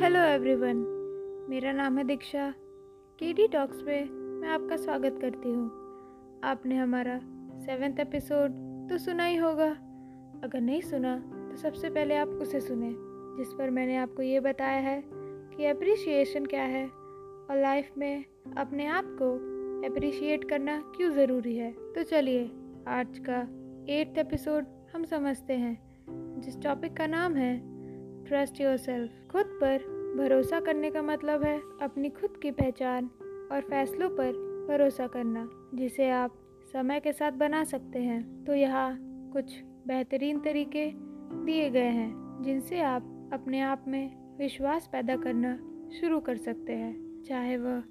Hello everyone, मेरा नाम है दीक्षा। केडी टॉक्स पे मैं आपका स्वागत करती हूँ। आपने हमारा 7th एपिसोड तो सुना ही होगा। अगर नहीं सुना तो सबसे पहले आप उसे सुने, जिस पर मैंने आपको ये बताया है कि एप्रिसिएशन क्या है और लाइफ में अपने आप को एप्रिशिएट करना क्यों ज़रूरी है। तो चलिए आज का 8th एपिसोड हम समझते हैं, जिस टॉपिक का नाम है ट्रस्ट योरसेल्फ। खुद पर भरोसा करने का मतलब है अपनी खुद की पहचान और फैसलों पर भरोसा करना, जिसे आप समय के साथ बना सकते हैं। तो यहाँ कुछ बेहतरीन तरीके दिए गए हैं जिनसे आप अपने आप में विश्वास पैदा करना शुरू कर सकते हैं, चाहे वह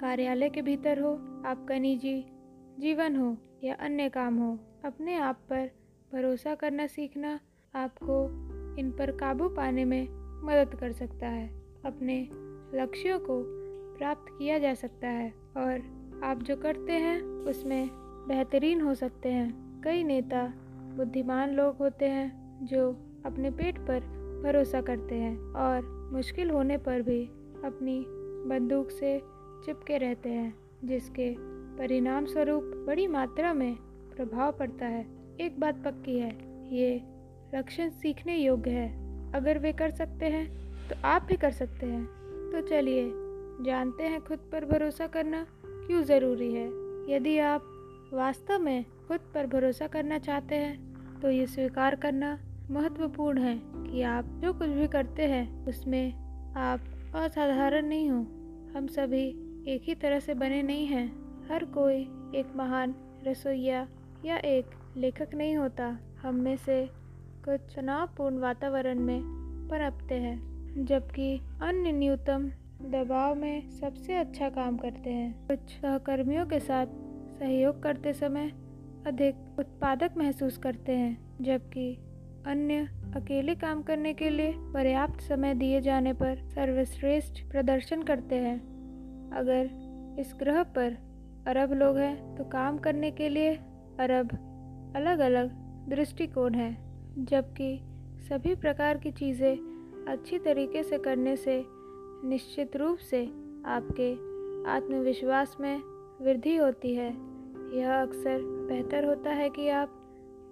कार्यालय के भीतर हो, आपका निजी जीवन हो या अन्य काम हो। अपने आप पर भरोसा करना सीखना आपको इन पर काबू पाने में मदद कर सकता है। अपने लक्ष्यों को प्राप्त किया जा सकता है और आप जो करते हैं उसमें बेहतरीन हो सकते हैं। कई नेता बुद्धिमान लोग होते हैं जो अपने पेट पर भरोसा करते हैं और मुश्किल होने पर भी अपनी बंदूक से चिपके रहते हैं, जिसके परिणाम स्वरूप बड़ी मात्रा में प्रभाव पड़ता है। एक बात पक्की है, ये लक्षण सीखने योग्य है। अगर वे कर सकते हैं तो आप भी कर सकते हैं। तो चलिए जानते हैं खुद पर भरोसा करना क्यों ज़रूरी है। यदि आप वास्तव में खुद पर भरोसा करना चाहते हैं तो ये स्वीकार करना महत्वपूर्ण है कि आप जो कुछ भी करते हैं उसमें आप असाधारण नहीं हो। हम सभी एक ही तरह से बने नहीं हैं। हर कोई एक महान रसोइया या एक लेखक नहीं होता। हम में से कुछ तनावपूर्ण वातावरण में पनपते हैं, जबकि अन्य न्यूनतम दबाव में सबसे अच्छा काम करते हैं। कुछ सहकर्मियों के साथ सहयोग करते समय अधिक उत्पादक महसूस करते हैं, जबकि अन्य अकेले काम करने के लिए पर्याप्त समय दिए जाने पर सर्वश्रेष्ठ प्रदर्शन करते हैं। अगर इस ग्रह पर अरब लोग हैं तो काम करने के लिए अरब अलग अलग दृष्टिकोण हैं, जबकि सभी प्रकार की चीज़ें अच्छी तरीके से करने से निश्चित रूप से आपके आत्मविश्वास में वृद्धि होती है। यह अक्सर बेहतर होता है कि आप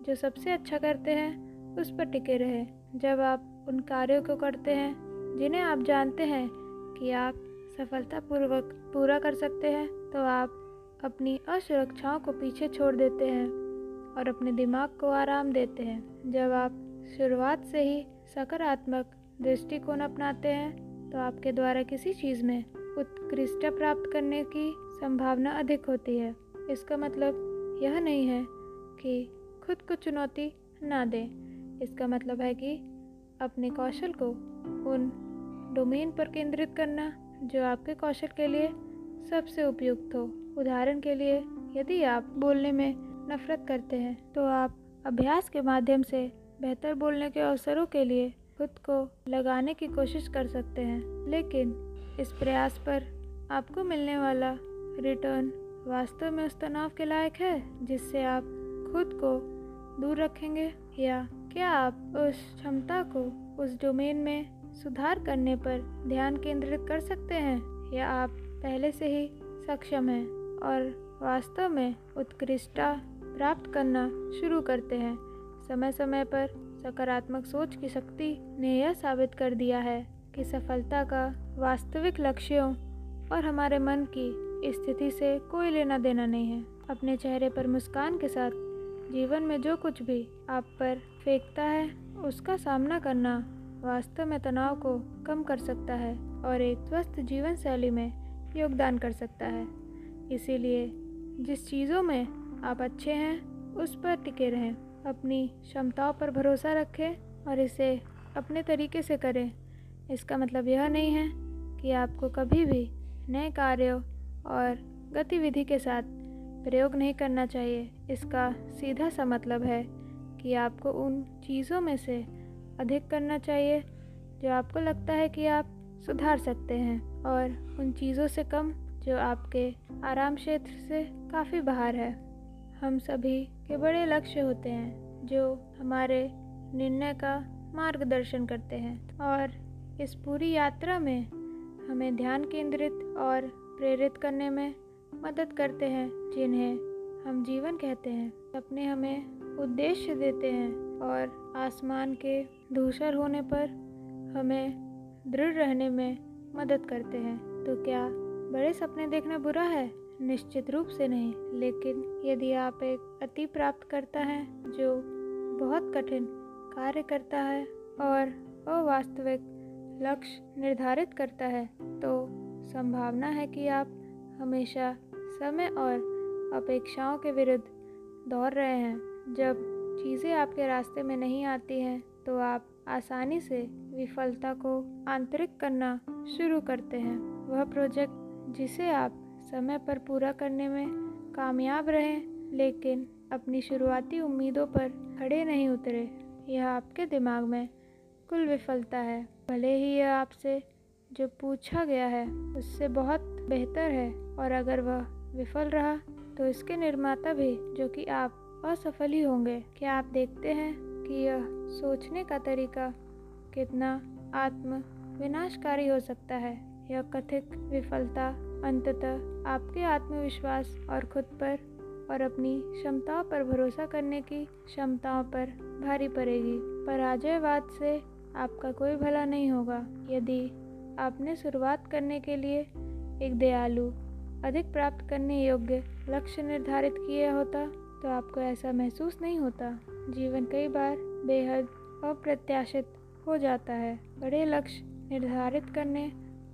जो सबसे अच्छा करते हैं उस पर टिके रहें। जब आप उन कार्यों को करते हैं जिन्हें आप जानते हैं कि आप सफलतापूर्वक पूरा कर सकते हैं, तो आप अपनी असुरक्षाओं को पीछे छोड़ देते हैं और अपने दिमाग को आराम देते हैं। जब आप शुरुआत से ही सकारात्मक दृष्टिकोण अपनाते हैं तो आपके द्वारा किसी चीज़ में उत्कृष्टता प्राप्त करने की संभावना अधिक होती है। इसका मतलब यह नहीं है कि खुद को चुनौती ना दें। इसका मतलब है कि अपने कौशल को उन डोमेन पर केंद्रित करना जो आपके कौशल के लिए सबसे उपयुक्त हो। उदाहरण के लिए, यदि आप बोलने में नफरत करते हैं तो आप अभ्यास के माध्यम से बेहतर बोलने के अवसरों के लिए खुद को लगाने की कोशिश कर सकते हैं, लेकिन इस प्रयास पर आपको मिलने वाला रिटर्न वास्तव में उस तनाव के लायक है जिससे आप खुद को दूर रखेंगे, या क्या आप उस क्षमता को उस डोमेन में सुधार करने पर ध्यान केंद्रित कर सकते हैं, या आप पहले से ही सक्षम हैं और वास्तव में उत्कृष्टता प्राप्त करना शुरू करते हैं। समय समय पर सकारात्मक सोच की शक्ति ने यह साबित कर दिया है कि सफलता का वास्तविक लक्ष्यों और हमारे मन की स्थिति से कोई लेना देना नहीं है। अपने चेहरे पर मुस्कान के साथ जीवन में जो कुछ भी आप पर फेंकता है उसका सामना करना वास्तव में तनाव को कम कर सकता है और एक स्वस्थ जीवन शैली में योगदान कर सकता है। इसीलिए जिस चीज़ों में आप अच्छे हैं उस पर टिके रहें, अपनी क्षमताओं पर भरोसा रखें और इसे अपने तरीके से करें। इसका मतलब यह नहीं है कि आपको कभी भी नए कार्यों और गतिविधि के साथ प्रयोग नहीं करना चाहिए। इसका सीधा सा मतलब है कि आपको उन चीज़ों में से अधिक करना चाहिए जो आपको लगता है कि आप सुधार सकते हैं, और उन चीज़ों से कम जो आपके आराम क्षेत्र से काफ़ी बाहर है। हम सभी के बड़े लक्ष्य होते हैं जो हमारे निर्णय का मार्गदर्शन करते हैं, और इस पूरी यात्रा में हमें ध्यान केंद्रित और प्रेरित करने में मदद करते हैं, जिन्हें हम जीवन कहते हैं। सपने हमें उद्देश्य देते हैं और आसमान के धूसर होने पर हमें दृढ़ रहने में मदद करते हैं। तो क्या बड़े सपने देखना बुरा है? निश्चित रूप से नहीं, लेकिन यदि आप एक अति प्राप्त करता है जो बहुत कठिन कार्य करता है और अवास्तविक लक्ष्य निर्धारित करता है, तो संभावना है कि आप हमेशा समय और अपेक्षाओं के विरुद्ध दौड़ रहे हैं। जब चीज़ें आपके रास्ते में नहीं आती हैं तो आप आसानी से विफलता को आंतरिक करना शुरू करते हैं। वह प्रोजेक्ट जिसे आप समय पर पूरा करने में कामयाब रहे लेकिन अपनी शुरुआती उम्मीदों पर खड़े नहीं उतरे, यह आपके दिमाग में कुल विफलता है। भले ही यह आपसे जो पूछा गया है उससे बहुत बेहतर है, और अगर वह विफल रहा तो इसके निर्माता भी, जो कि आप, असफल ही होंगे। क्या आप देखते हैं कि यह सोचने का तरीका कितना आत्म विनाशकारी हो सकता है? यह कथित विफलता अंततः आपके आत्मविश्वास और खुद पर और अपनी क्षमताओं पर भरोसा करने की क्षमताओं पर भारी पड़ेगी। पराजयवाद से आपका कोई भला नहीं होगा। यदि आपने शुरुआत करने के लिए एक दयालु, अधिक प्राप्त करने योग्य लक्ष्य निर्धारित किया होता तो आपको ऐसा महसूस नहीं होता। जीवन कई बार बेहद अप्रत्याशित हो जाता है। बड़े लक्ष्य निर्धारित करने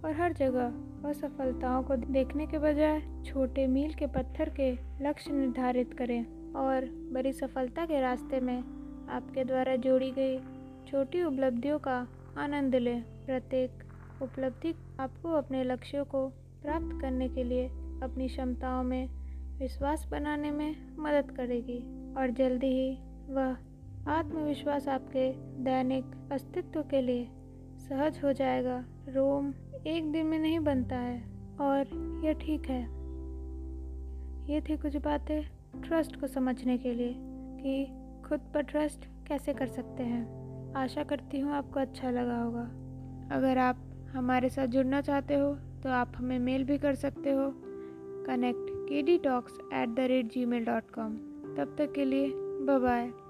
और हर जगह असफलताओं को देखने के बजाय छोटे मील के पत्थर के लक्ष्य निर्धारित करें, और बड़ी सफलता के रास्ते में आपके द्वारा जोड़ी गई छोटी उपलब्धियों का आनंद लें। प्रत्येक उपलब्धि आपको अपने लक्ष्यों को प्राप्त करने के लिए अपनी क्षमताओं में विश्वास बनाने में मदद करेगी, और जल्दी ही वह आत्मविश्वास आपके दैनिक अस्तित्व के लिए सहज हो जाएगा। रोम एक दिन में नहीं बनता है, और यह ठीक है। ये थी कुछ बातें ट्रस्ट को समझने के लिए कि खुद पर ट्रस्ट कैसे कर सकते हैं। आशा करती हूँ आपको अच्छा लगा होगा। अगर आप हमारे साथ जुड़ना चाहते हो तो आप हमें मेल भी कर सकते हो, connect@kdtalks@gmail.com। तब तक के लिए बाय बाय।